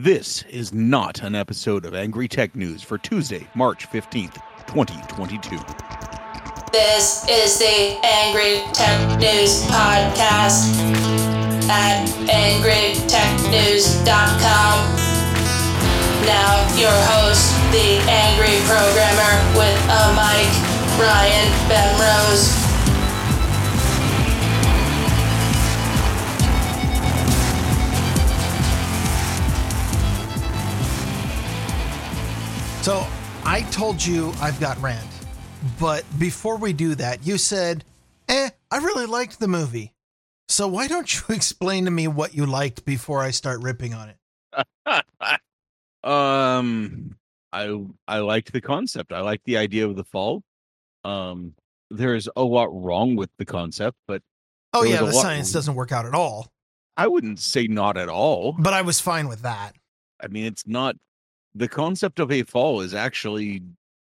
This is not an episode of Angry Tech News for Tuesday, March 15th, 2022. This is the Angry Tech News podcast at angrytechnews.com. Now your host, the Angry Programmer with a mic, Ryan Bemrose. So I told you I've got rant, but before we do that, you said, I really liked the movie. So why don't you explain to me what you liked before I start ripping on it? I liked the concept. I liked the idea of the fall. There is a lot wrong with the concept, but. Oh yeah. The science doesn't work out at all. I wouldn't say not at all, but I was fine with that. I mean, it's not. The concept of a fall is actually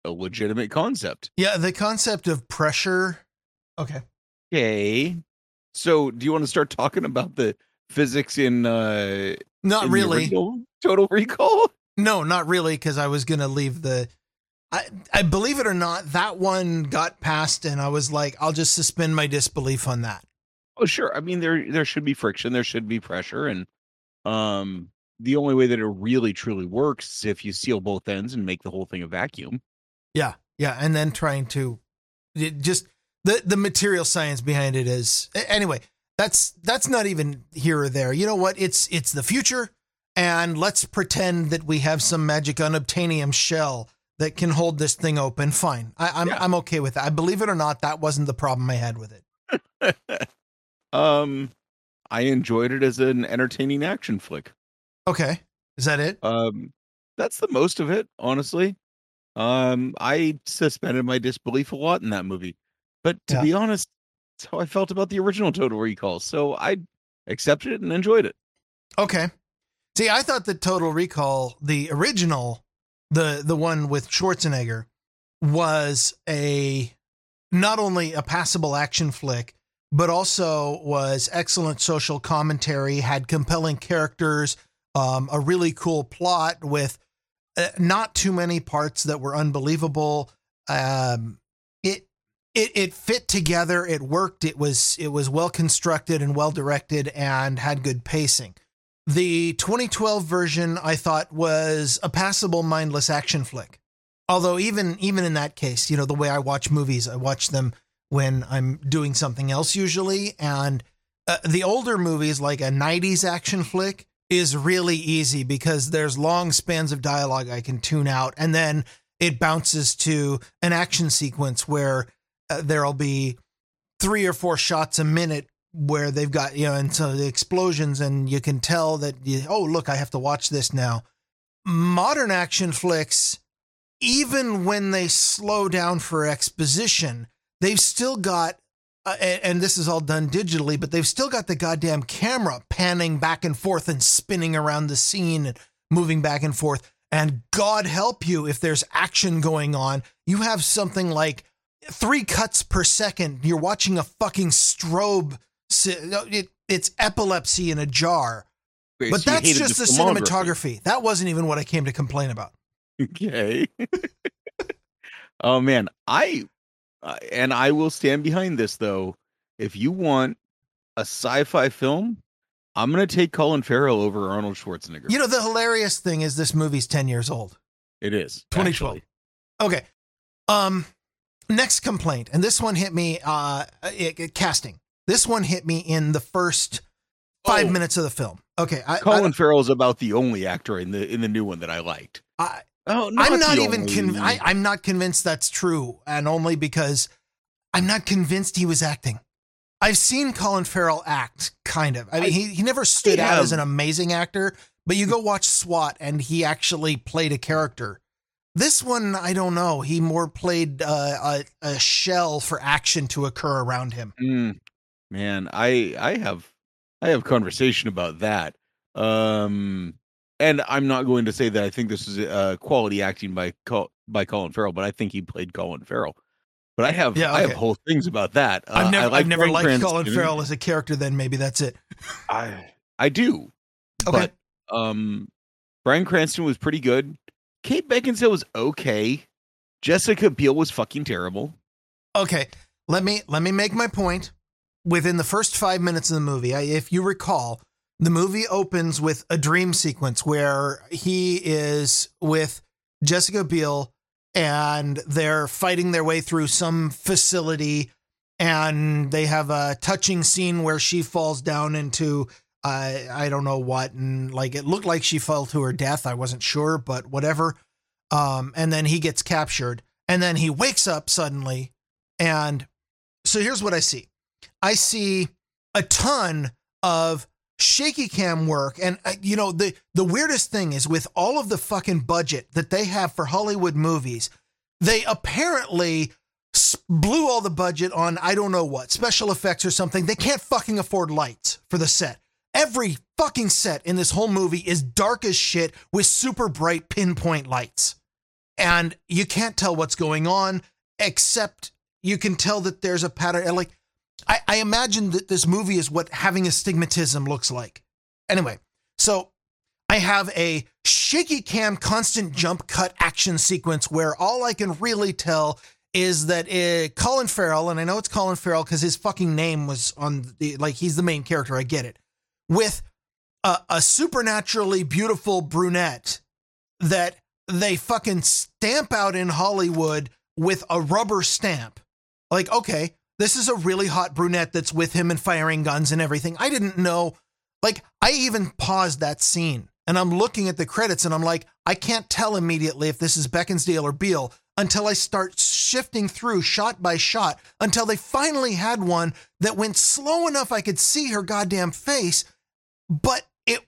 a legitimate concept. Yeah, the concept of pressure. Okay. So do you want to start talking about the physics in... not in really. Total Recall? No, not really, because I was going to leave the... I believe it or not, that one got passed, and I was like, I'll just suspend my disbelief on that. Oh, sure. I mean, there should be friction. There should be pressure, and... the only way that it really truly works is if you seal both ends and make the whole thing a vacuum. Yeah. And then trying to just the material science behind it is anyway, that's not even here or there. You know what? It's the future. And let's pretend that we have some magic unobtainium shell that can hold this thing open. Fine. I'm okay with that. I believe it or not, that wasn't the problem I had with it. I enjoyed it as an entertaining action flick. Okay. Is that it? That's the most of it, honestly. I suspended my disbelief a lot in that movie, but to be honest, that's how I felt about the original Total Recall. So I accepted it and enjoyed it. Okay. See, I thought that Total Recall, the original, the one with Schwarzenegger, was not only a passable action flick, but also was excellent social commentary, had compelling characters, a really cool plot with not too many parts that were unbelievable. It fit together. It worked. It was well constructed and well directed and had good pacing. The 2012 version, I thought, was a passable, mindless action flick. Although even in that case, you know, the way I watch movies, I watch them when I'm doing something else usually. And the older movies, like a 90s action flick, is really easy because there's long spans of dialogue I can tune out. And then it bounces to an action sequence where there'll be 3 or 4 shots a minute where they've got, you know, and so the explosions, and you can tell that, look, I have to watch this now. Modern action flicks, even when they slow down for exposition, they've still got, and this is all done digitally, but they've still got the goddamn camera panning back and forth and spinning around the scene and moving back and forth. And God help you if there's action going on. You have something like 3 cuts per second. You're watching a fucking strobe. It's epilepsy in a jar. Wait, but so that's just the cinematography. That wasn't even what I came to complain about. Okay. Oh, man. And I will stand behind this, though. If you want a sci-fi film, I'm going to take Colin Farrell over Arnold Schwarzenegger. You know, the hilarious thing is this movie's 10 years old. It is. 2012. Actually. Okay. Next complaint. And this one hit me, casting. This one hit me in the first 5 minutes of the film. Okay. Colin Farrell is about the only actor in the new one that I liked. I'm not convinced that's true, and only because I'm not convinced he was acting. I've seen Colin Farrell act, kind of. I mean, he never stood out as an amazing actor, but you go watch SWAT, and he actually played a character. This one, I don't know. He more played a shell for action to occur around him. Man, I have conversation about that. And I'm not going to say that I think this is quality acting by Colin Farrell, but I think he played Colin Farrell. But I have I have whole things about that. I've never liked Colin Farrell as a character. Then maybe that's it. I do. Okay. But Bryan Cranston was pretty good. Kate Beckinsale was okay. Jessica Biel was fucking terrible. Okay, let me make my point. Within the first 5 minutes of the movie, if you recall, the movie opens with a dream sequence where he is with Jessica Biel and they're fighting their way through some facility, and they have a touching scene where she falls down into, I don't know what, and like it looked like she fell to her death. I wasn't sure, but whatever. And then he gets captured, and then he wakes up suddenly. And so here's what I see. I see a ton of shaky cam work. And, you know, the weirdest thing is with all of the fucking budget that they have for Hollywood movies, they apparently blew all the budget on, I don't know what, special effects or something. They can't fucking afford lights for the set. Every fucking set in this whole movie is dark as shit with super bright pinpoint lights. And you can't tell what's going on, except you can tell that there's a pattern. Like, I imagine that this movie is what having astigmatism looks like. Anyway, so I have a shaky cam, constant jump cut action sequence where all I can really tell is that Colin Farrell, and I know it's Colin Farrell because his fucking name was on the, like, he's the main character. I get it. With a supernaturally beautiful brunette that they fucking stamp out in Hollywood with a rubber stamp. Like, okay, this is a really hot brunette that's with him and firing guns and everything. I didn't know. Like, I even paused that scene and I'm looking at the credits and I'm like, I can't tell immediately if this is Beckinsale or Biel until I start shifting through shot by shot until they finally had one that went slow enough I could see her goddamn face, but it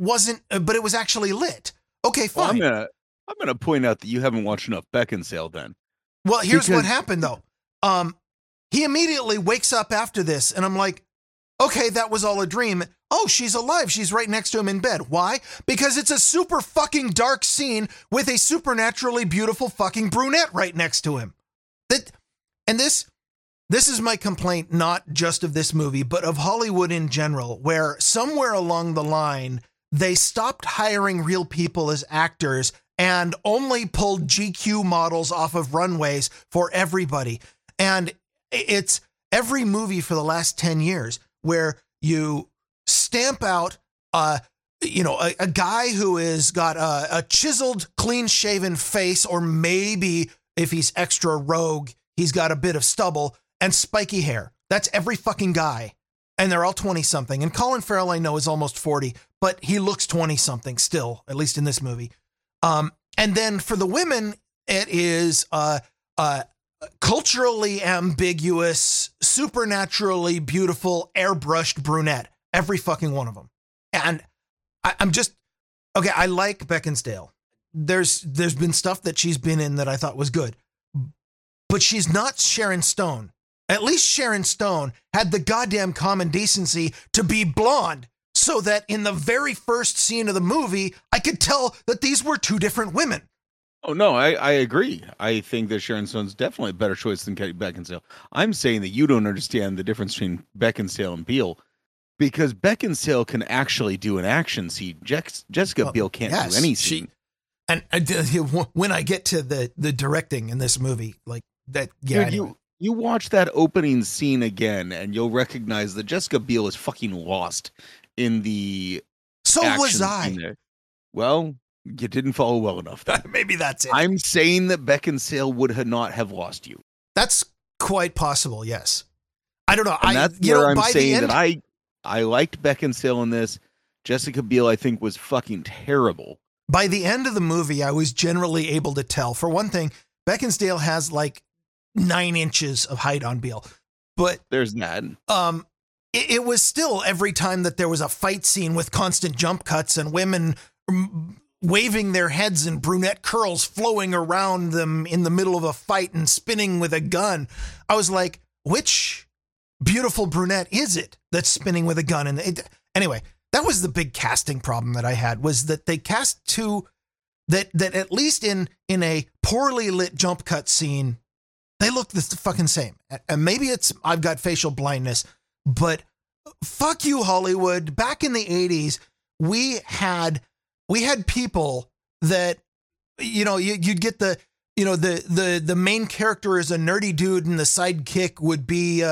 wasn't, but it was actually lit. Okay, fine. Well, I'm gonna point out that you haven't watched enough Beckinsale then. Well, here's what happened though. He immediately wakes up after this, and I'm like, okay, that was all a dream. Oh, she's alive. She's right next to him in bed. Why? Because it's a super fucking dark scene with a supernaturally beautiful fucking brunette right next to him. This is my complaint, not just of this movie, but of Hollywood in general, where somewhere along the line, they stopped hiring real people as actors and only pulled GQ models off of runways for everybody. And it's every movie for the last 10 years where you stamp out, a guy who is got a chiseled, clean shaven face, or maybe if he's extra rogue, he's got a bit of stubble and spiky hair. That's every fucking guy. And they're all 20 something. And Colin Farrell, I know, is almost 40, but he looks 20 something still, at least in this movie. And then for the women, it is, culturally ambiguous, supernaturally beautiful, airbrushed brunette. Every fucking one of them. And I'm just, I like Beckinsale. There's been stuff that she's been in that I thought was good, but she's not Sharon Stone. At least Sharon Stone had the goddamn common decency to be blonde so that in the very first scene of the movie, I could tell that these were two different women. Oh, no, I agree. I think that Sharon Stone's definitely a better choice than Kate Beckinsale. I'm saying that you don't understand the difference between Beckinsale and Biel, because Beckinsale can actually do an action scene. Jessica Biel can't do any scene. When I get to the directing in this movie, like that, yeah. Dude, you watch that opening scene again, and you'll recognize that Jessica Biel is fucking lost in the. So was I. Well. You didn't follow well enough. Maybe that's it. I'm saying that Beckinsale would not have lost you. That's quite possible. Yes. I don't know. I liked Beckinsale in this. Jessica Biel, I think, was fucking terrible. By the end of the movie, I was generally able to tell. For one thing, Beckinsale has like 9 inches of height on Biel, but there's that. It was still every time that there was a fight scene with constant jump cuts and women waving their heads and brunette curls flowing around them in the middle of a fight and spinning with a gun. I was like, which beautiful brunette is it that's spinning with a gun? And anyway, that was the big casting problem that I had, was that they cast two that at least in a poorly lit jump cut scene, they look the fucking same. And maybe it's, I've got facial blindness, but fuck you, Hollywood. Back in the 80s, we had we had people that, you know, you'd get the, you know, the main character is a nerdy dude and the sidekick would be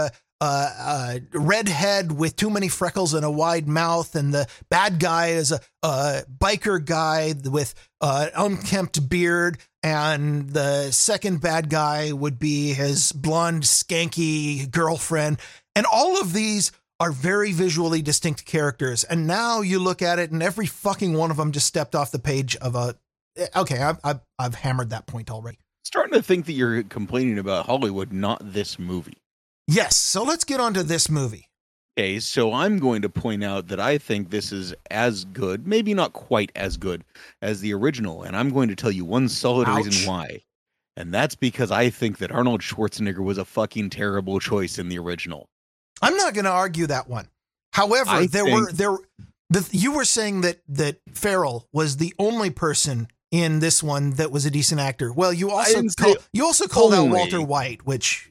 redhead with too many freckles and a wide mouth, and the bad guy is a biker guy with unkempt beard, and the second bad guy would be his blonde, skanky girlfriend. And all of these are very visually distinct characters. And now you look at it, and every fucking one of them just stepped off the page of a. Okay, I've hammered that point already. Starting to think that you're complaining about Hollywood, not this movie. Yes, so let's get on to this movie. Okay, so I'm going to point out that I think this is as good, maybe not quite as good, as the original, and I'm going to tell you one solid reason why, and that's because I think that Arnold Schwarzenegger was a fucking terrible choice in the original. I'm not going to argue that one. However, you were saying that Farrell was the only person in this one that was a decent actor. Well, you also called out Walter White, which...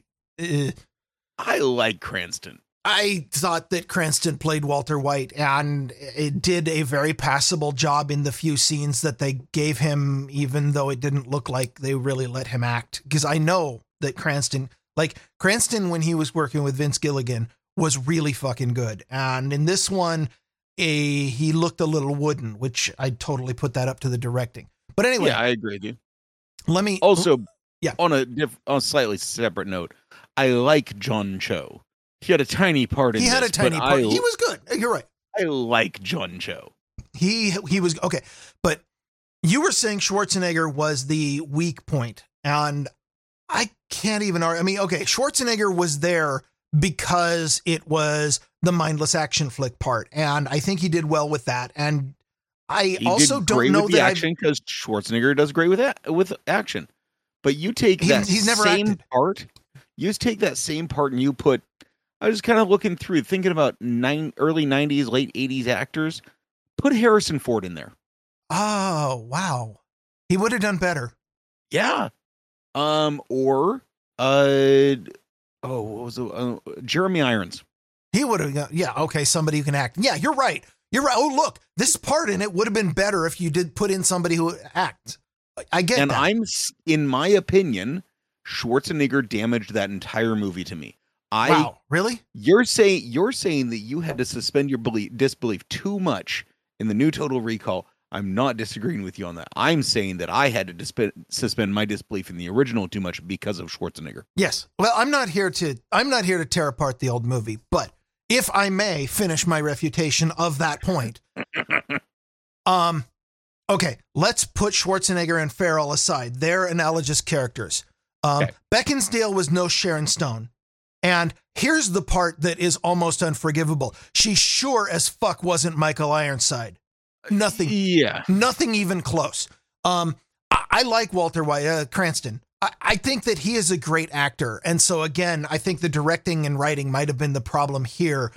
I like Cranston. I thought that Cranston played Walter White, and it did a very passable job in the few scenes that they gave him, even though it didn't look like they really let him act. Because I know that Cranston, when he was working with Vince Gilligan, was really fucking good. And in this one, he looked a little wooden, which I totally put that up to the directing. But anyway. Yeah, I agree with you. Let me... Also, yeah. On a slightly separate note, I like John Cho. He had a tiny part in this. He had a tiny part. He was good. You're right. I like John Cho. He was okay. But you were saying Schwarzenegger was the weak point, and I can't even argue. I mean, okay, Schwarzenegger was there because it was the mindless action flick part, and I think he did well with that. And I also don't know that action, because Schwarzenegger does great with action. But you take that same part. You just take that same part and you put, I was kind of looking through, thinking about early 90s, late 80s actors. Put Harrison Ford in there. Oh, wow. He would have done better. Yeah. Jeremy Irons. He would have, yeah, okay, somebody who can act. Yeah, you're right. You're right. Oh, look, this part in it would have been better if you did put in somebody who acts. I get and that. And in my opinion, Schwarzenegger damaged that entire movie to me. Wow, really? You're saying that you had to suspend your disbelief too much in the new Total Recall. I'm not disagreeing with you on that. I'm saying that I had to suspend my disbelief in the original too much because of Schwarzenegger. Yes. Well, I'm not here to tear apart the old movie, but if I may finish my refutation of that point. Okay, let's put Schwarzenegger and Farrell aside. They're analogous characters. Okay. Beckinsale was no Sharon Stone. And here's the part that is almost unforgivable. She sure as fuck wasn't Michael Ironside. Nothing. Yeah. Nothing even close. I like Walter White, Cranston. I think that he is a great actor. And so, again, I think the directing and writing might have been the problem here.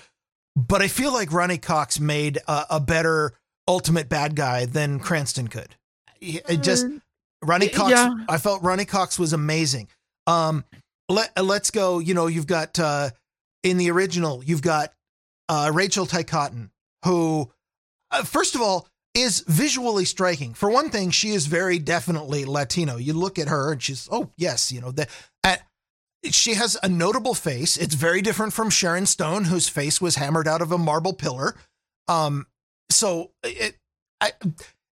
But I feel like Ronnie Cox made a better ultimate bad guy than Cranston could. It just... Ronnie Cox, yeah. I felt Ronnie Cox was amazing. Let's go, you know, you've got, in the original, you've got Rachel Ticotin, who, first of all, is visually striking. For one thing, she is very definitely Latino. You look at her and she's, oh, yes, you know, she has a notable face. It's very different from Sharon Stone, whose face was hammered out of a marble pillar.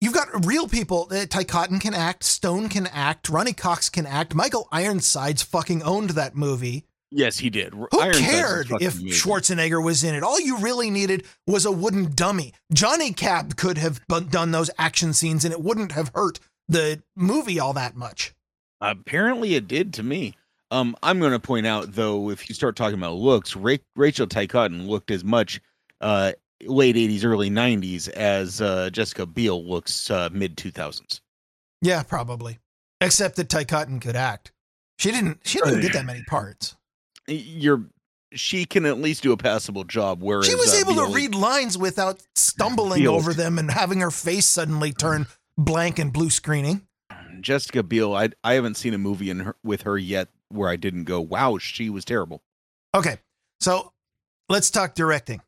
You've got real people. Ticotin can act. Stone can act. Ronnie Cox can act. Michael Ironsides fucking owned that movie. Yes, he did. Who cared if Schwarzenegger was in it? All you really needed was a wooden dummy. Johnny Cab could have done those action scenes, and it wouldn't have hurt the movie all that much. Apparently it did to me. I'm going to point out, though, if you start talking about looks, Rachel Ticotin looked as much... late 80s, early 90s, as Jessica Biel looks mid 2000s. Yeah, probably. Except that Ticotin could act. She didn't get that many parts. She can at least do a passable job. Whereas she was able to read lines without stumbling over them and having her face suddenly turn blank and blue screening. Jessica Biel, I haven't seen a movie with her yet where I didn't go, wow, she was terrible. Okay, so let's talk directing.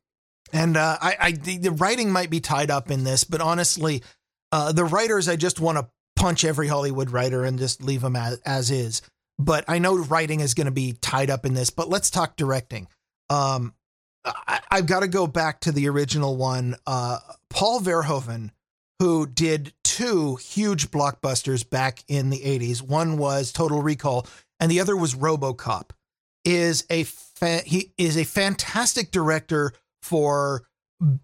And the writing might be tied up in this, but honestly, The writers, I just want to punch every Hollywood writer and just leave them as is. But I know writing is going to be tied up in this, but let's talk directing. I've got to go back to the original one. Paul Verhoeven, who did two huge blockbusters back in the 80s. One was Total Recall and the other was RoboCop. He is a fantastic director for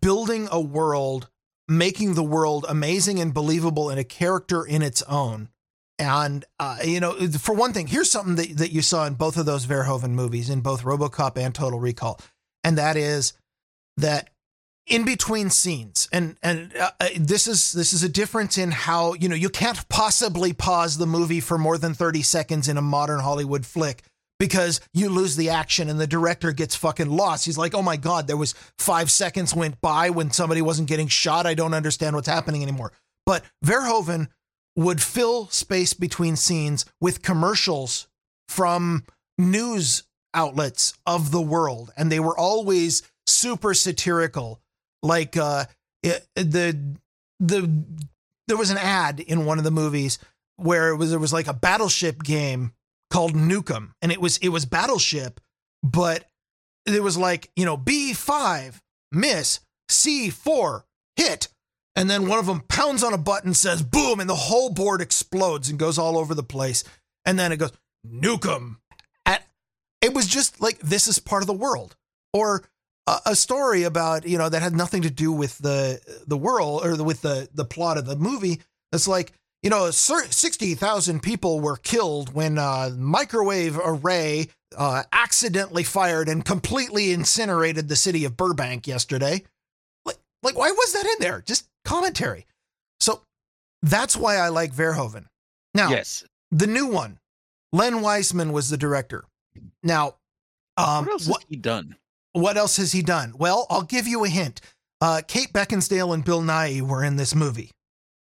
building a world, making the world amazing and believable and a character in its own. And, for one thing, here's something that you saw in both of those Verhoeven movies, in both RoboCop and Total Recall. And that is that in between scenes, and this is a difference in how, you can't possibly pause the movie for more than 30 seconds in a modern Hollywood flick because you lose the action and the director gets fucking lost. He's like, oh, my God, there was 5 seconds went by when somebody wasn't getting shot. I don't understand what's happening anymore. But Verhoeven would fill space between scenes with commercials from news outlets of the world. And they were always super satirical. Like there was an ad in one of the movies where there was like a battleship game called Nukem. And it was battleship, but it was like, B5, miss, C4, hit. And then one of them pounds on a button, says, boom, and the whole board explodes and goes all over the place. And then it goes, nuke 'em. It was just like, this is part of the world. Or a story about, that had nothing to do with the world or with the plot of the movie. That's like, 60,000 people were killed when a microwave array accidentally fired and completely incinerated the city of Burbank yesterday. Like, why was that in there? Just commentary. So that's why I like Verhoeven. Now, yes. The new one, Len Wiseman was the director. Now, what else has he done? Well, I'll give you a hint. Kate Beckinsale and Bill Nighy were in this movie.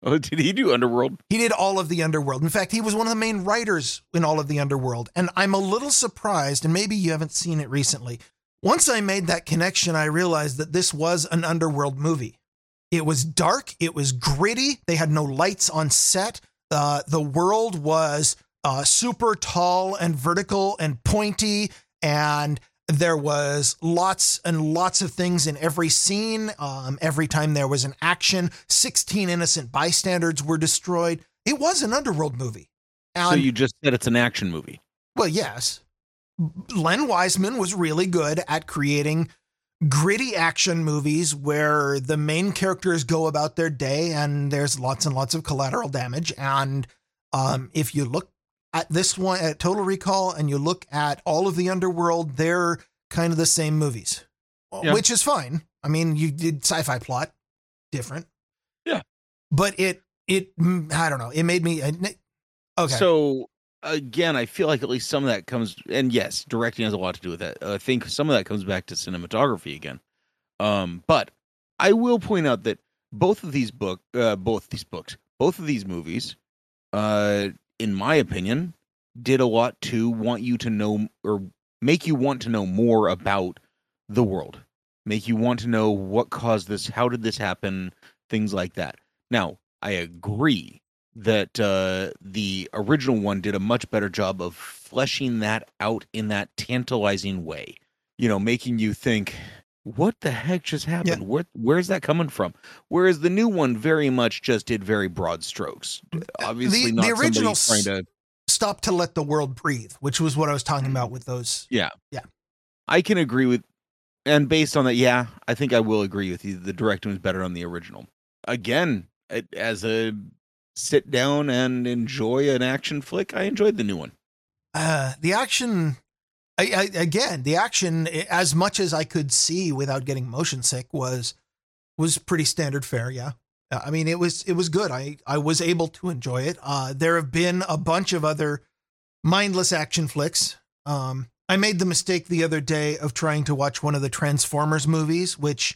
Oh, did he do Underworld? He did all of the Underworld. In fact, he was one of the main writers in all of the Underworld. And I'm a little surprised, and maybe you haven't seen it recently. Once I made that connection, I realized that this was an Underworld movie. It was dark. It was gritty. They had no lights on set. The world was super tall and vertical and pointy. And there was lots and lots of things in every scene. Every time there was an action, 16 innocent bystanders were destroyed. It was an Underworld movie. So you just said it's an action movie. Well, yes. Len Wiseman was really good at creating gritty action movies where the main characters go about their day and there's lots and lots of collateral damage. And if you look at this one, at Total Recall, and you look at all of the Underworld, they're kind of the same movies, yeah. Which is fine. I mean, you did sci-fi plot, different. Yeah. But I don't know. It made me. Okay. So. Again, I feel like at least some of that comes, and yes, directing has a lot to do with that. I think some of that comes back to cinematography again. But I will point out that both of these movies, in my opinion, did a lot to want you to know or make you want to know more about the world, make you want to know what caused this, how did this happen, things like that. Now, I agree that the original one did a much better job of fleshing that out in that tantalizing way, making you think, what the heck just happened? Yeah. Where is that coming from? Whereas the new one very much just did very broad strokes. Obviously not the original trying to stop to let the world breathe, which was what I was talking about with those. Yeah. Yeah. I can agree with, and based on that, yeah, I think I will agree with you. The directing was better on the original. Again, as a sit down and enjoy an action flick, I enjoyed the new one. The action, the action, as much as I could see without getting motion sick, was pretty standard fare. Yeah, I mean it was good. I was able to enjoy it. There have been a bunch of other mindless action flicks. I made the mistake the other day of trying to watch one of the Transformers movies, which.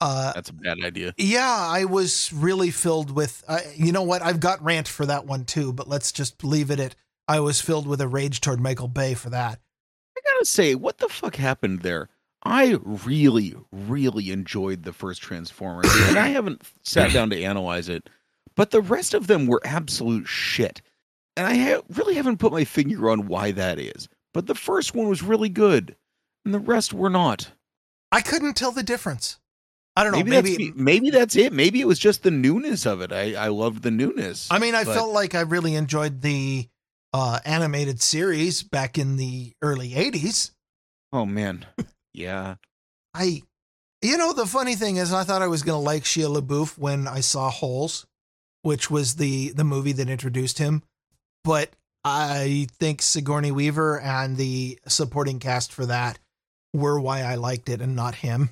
That's a bad idea. Yeah, I was really filled with, I've got rant for that one too, but let's just leave it at, I was filled with a rage toward Michael Bay for that. I gotta say, what the fuck happened there? I really, really enjoyed the first Transformers, and I haven't sat down to analyze it, But the rest of them were absolute shit. And I really haven't put my finger on why that is. But the first one was really good, and the rest were not. I couldn't tell the difference. I don't know. Maybe that's it. Maybe it was just the newness of it. I loved the newness. I mean, I felt like I really enjoyed the animated series back in the early 80s. Oh, man. Yeah. The funny thing is, I thought I was going to like Shia LaBeouf when I saw Holes, which was the movie that introduced him. But I think Sigourney Weaver and the supporting cast for that were why I liked it and not him.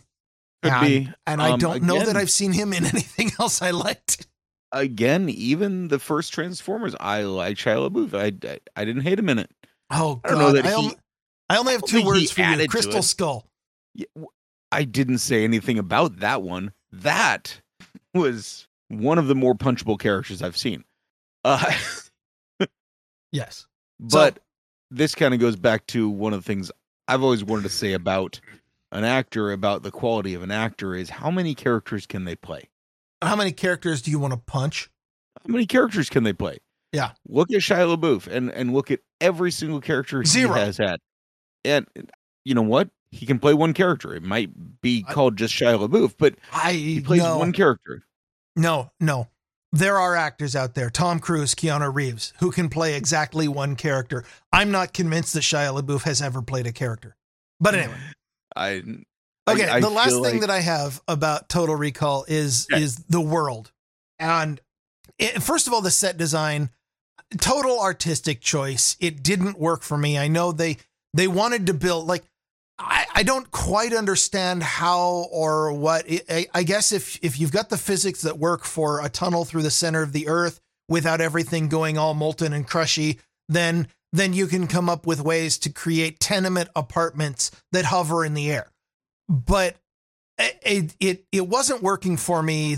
And I don't know that I've seen him in anything else I liked. Again, even the first Transformers, I like Shia LaBeouf. I didn't hate him in it. Oh, God. I only have two words for you. Crystal Skull. Yeah, I didn't say anything about that one. That was one of the more punchable characters I've seen. Yes. But this kind of goes back to one of the things I've always wanted to say about an actor, about the quality of an actor, is how many characters can they play? How many characters do you want to punch? How many characters can they play? Yeah. Look at Shia LaBeouf and look at every single character he has had. And you know what? He can play one character. It might be called just Shia LaBeouf, but he plays one character. No. There are actors out there, Tom Cruise, Keanu Reeves, who can play exactly one character. I'm not convinced that Shia LaBeouf has ever played a character. But anyway. The last thing that I have about Total Recall is the world. And first of all, the set design, total artistic choice. It didn't work for me. I know they wanted to build, like, I don't quite understand how or what. I guess if you've got the physics that work for a tunnel through the center of the earth without everything going all molten and crushy, then you can come up with ways to create tenement apartments that hover in the air. But it wasn't working for me.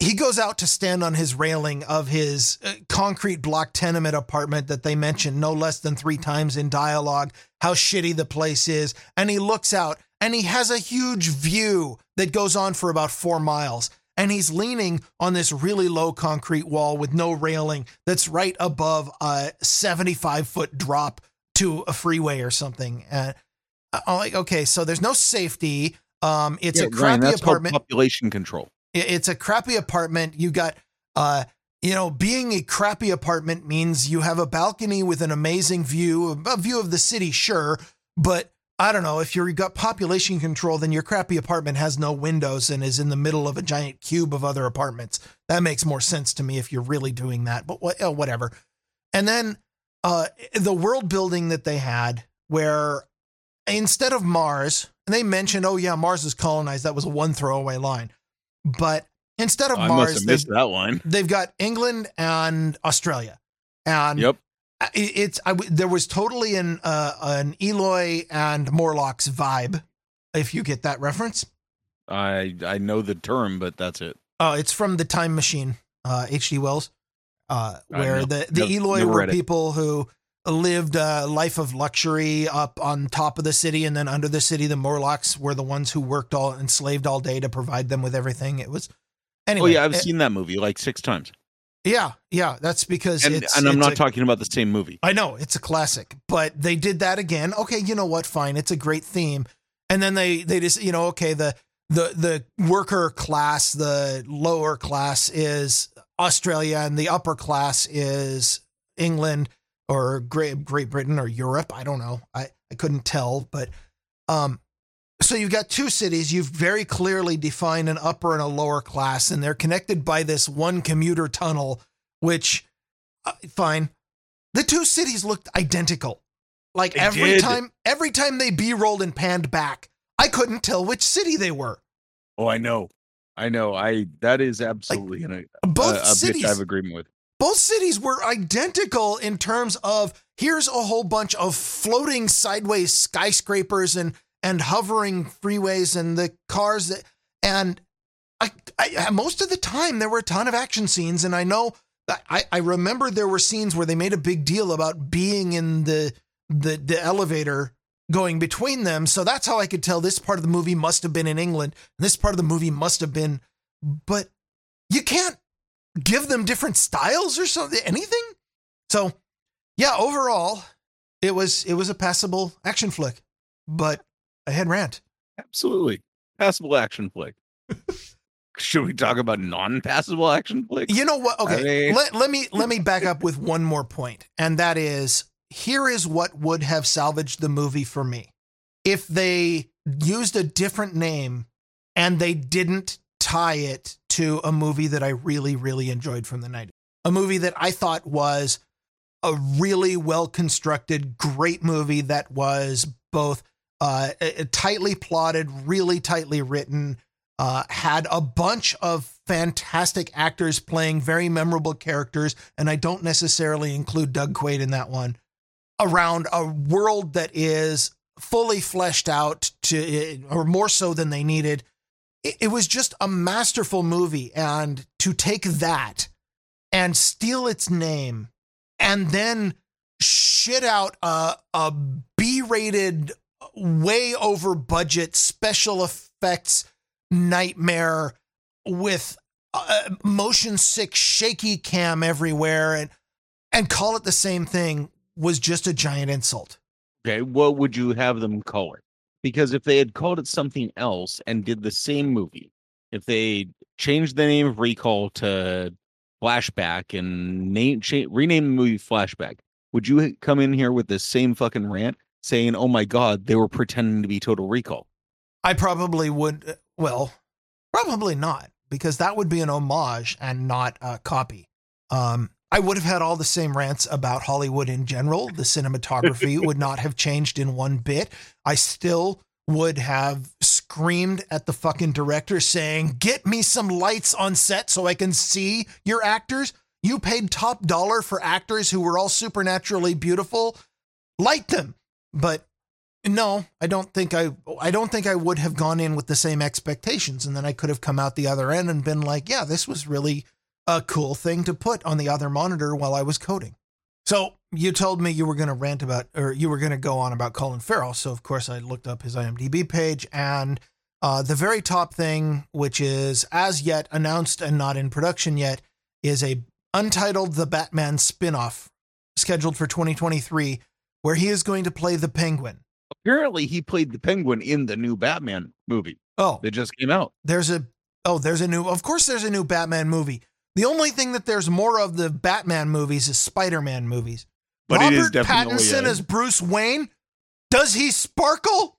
He goes out to stand on his railing of his concrete block tenement apartment that they mentioned no less than 3 times in dialogue, how shitty the place is. And he looks out and he has a huge view that goes on for about 4 miles. And he's leaning on this really low concrete wall with no railing that's right above a 75-foot drop to a freeway or something. I'm like, okay, so there's no safety. It's a crappy apartment. Population control. It's a crappy apartment. You got, being a crappy apartment means you have a balcony with an amazing view, a view of the city, sure. But I don't know, if you've got population control, then your crappy apartment has no windows and is in the middle of a giant cube of other apartments. That makes more sense to me if you're really doing that, but whatever. And then the world building that they had, where instead of Mars, and they mentioned, oh yeah, Mars is colonized. That was one throwaway line. But instead of Mars, they've got England and Australia, and there was totally an Eloy and Morlocks vibe, if you get that reference. I know the term, but that's it. Oh, it's from The Time Machine, H.G. Wells, where the Eloy were people who lived a life of luxury up on top of the city, and then under the city, the Morlocks were the ones who worked enslaved all day to provide them with everything. It was anyway. Oh yeah, I've seen that movie like 6 times. Yeah, that's because I'm not talking about the same movie. I know it's a classic, but they did that again. Okay, you know what? Fine, it's a great theme. And then they just the worker class, the lower class is Australia, and the upper class is England. Or Great Britain or Europe. I don't know. I couldn't tell. But so you've got 2 cities. You've very clearly defined an upper and a lower class, and they're connected by this one commuter tunnel, which fine. The 2 cities looked identical. Like every time they B-rolled and panned back, I couldn't tell which city they were. Oh, I know. That is absolutely both cities I have agreement with. Both cities were identical in terms of here's a whole bunch of floating sideways skyscrapers and hovering freeways and the cars. And I most of the time there were a ton of action scenes. And I know I remember there were scenes where they made a big deal about being in the elevator going between them. So that's how I could tell this part of the movie must have been in England, and this part of the movie must have been but you can't give them different styles or something, anything. So yeah, overall it was a passable action flick, but a head rant. Absolutely. Passable action flick. Should we talk about non-passable action flicks? You know what? Okay, I mean... let me back up with one more point, and that is, here is what would have salvaged the movie for me. If they used a different name and they didn't tie it to a movie that I really, really enjoyed from the 90s. A movie that I thought was a really well-constructed, great movie that was both tightly plotted, really tightly written, had a bunch of fantastic actors playing very memorable characters, and I don't necessarily include Doug Quaid in that one, around a world that is fully fleshed out to, or more so than they needed. It was just a masterful movie, and to take that and steal its name and then shit out a B-rated, way over budget special effects nightmare with motion sick shaky cam everywhere and call it the same thing was just a giant insult. Okay, what would you have them call it? Because if they had called it something else and did the same movie, if they changed the name of Recall to Flashback and rename the movie Flashback, would you come in here with the same fucking rant saying, oh my God, they were pretending to be Total Recall? I probably would. Well, probably not, because that would be an homage and not a copy. I would have had all the same rants about Hollywood in general. The cinematography would not have changed in one bit. I still would have screamed at the fucking director saying, get me some lights on set so I can see your actors. You paid top dollar for actors who were all supernaturally beautiful. Light them. But no, I don't think I would have gone in with the same expectations, and then I could have come out the other end and been like, yeah, this was really a cool thing to put on the other monitor while I was coding. So you told me you were going to rant about, or you were going to go on about Colin Farrell. So of course I looked up his IMDb page, and the very top thing, which is as yet announced and not in production yet, is a untitled The Batman spinoff scheduled for 2023, where he is going to play the Penguin. Apparently he played the Penguin in the new Batman movie. Oh, it just came out. There's a new Batman movie. The only thing that there's more of the Batman movies is Spider-Man movies. But Robert Pattinson as Bruce Wayne. Does he sparkle?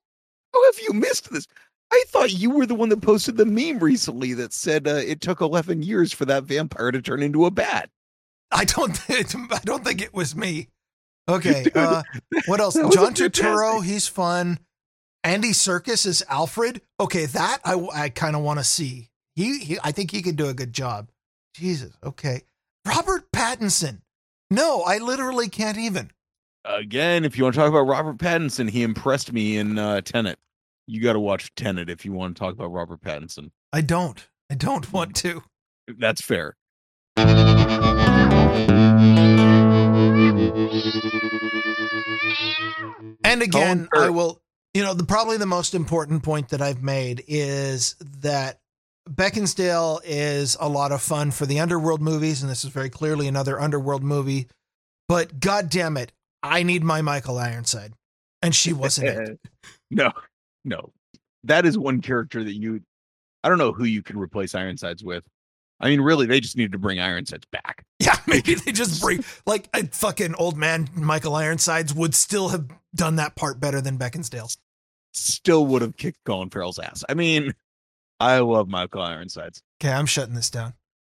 Oh, have you missed this? I thought you were the one that posted the meme recently that said it took 11 years for that vampire to turn into a bat. I don't think it was me. Okay, what else? John Turturro, he's fun. Andy Serkis is Alfred. Okay, that I kind of want to see. I think he could do a good job. Jesus, okay. Robert Pattinson. No, I literally can't even. Again, if you want to talk about Robert Pattinson, he impressed me in Tenet. You got to watch Tenet if you want to talk about Robert Pattinson. I don't want to. That's fair. And again, I will, probably the most important point that I've made is that Beckinsale is a lot of fun for the Underworld movies, and this is very clearly another Underworld movie, but God damn it, I need my Michael Ironside, and she wasn't it. No, that is one character that I don't know who you can replace Ironsides with. I mean, really, they just needed to bring Ironsides back. Yeah, maybe they just bring, like, a fucking old man Michael Ironsides would still have done that part better than Beckinsale. Still would have kicked Colin Farrell's ass. I mean, I love Michael Ironsides. Okay, I'm shutting this down.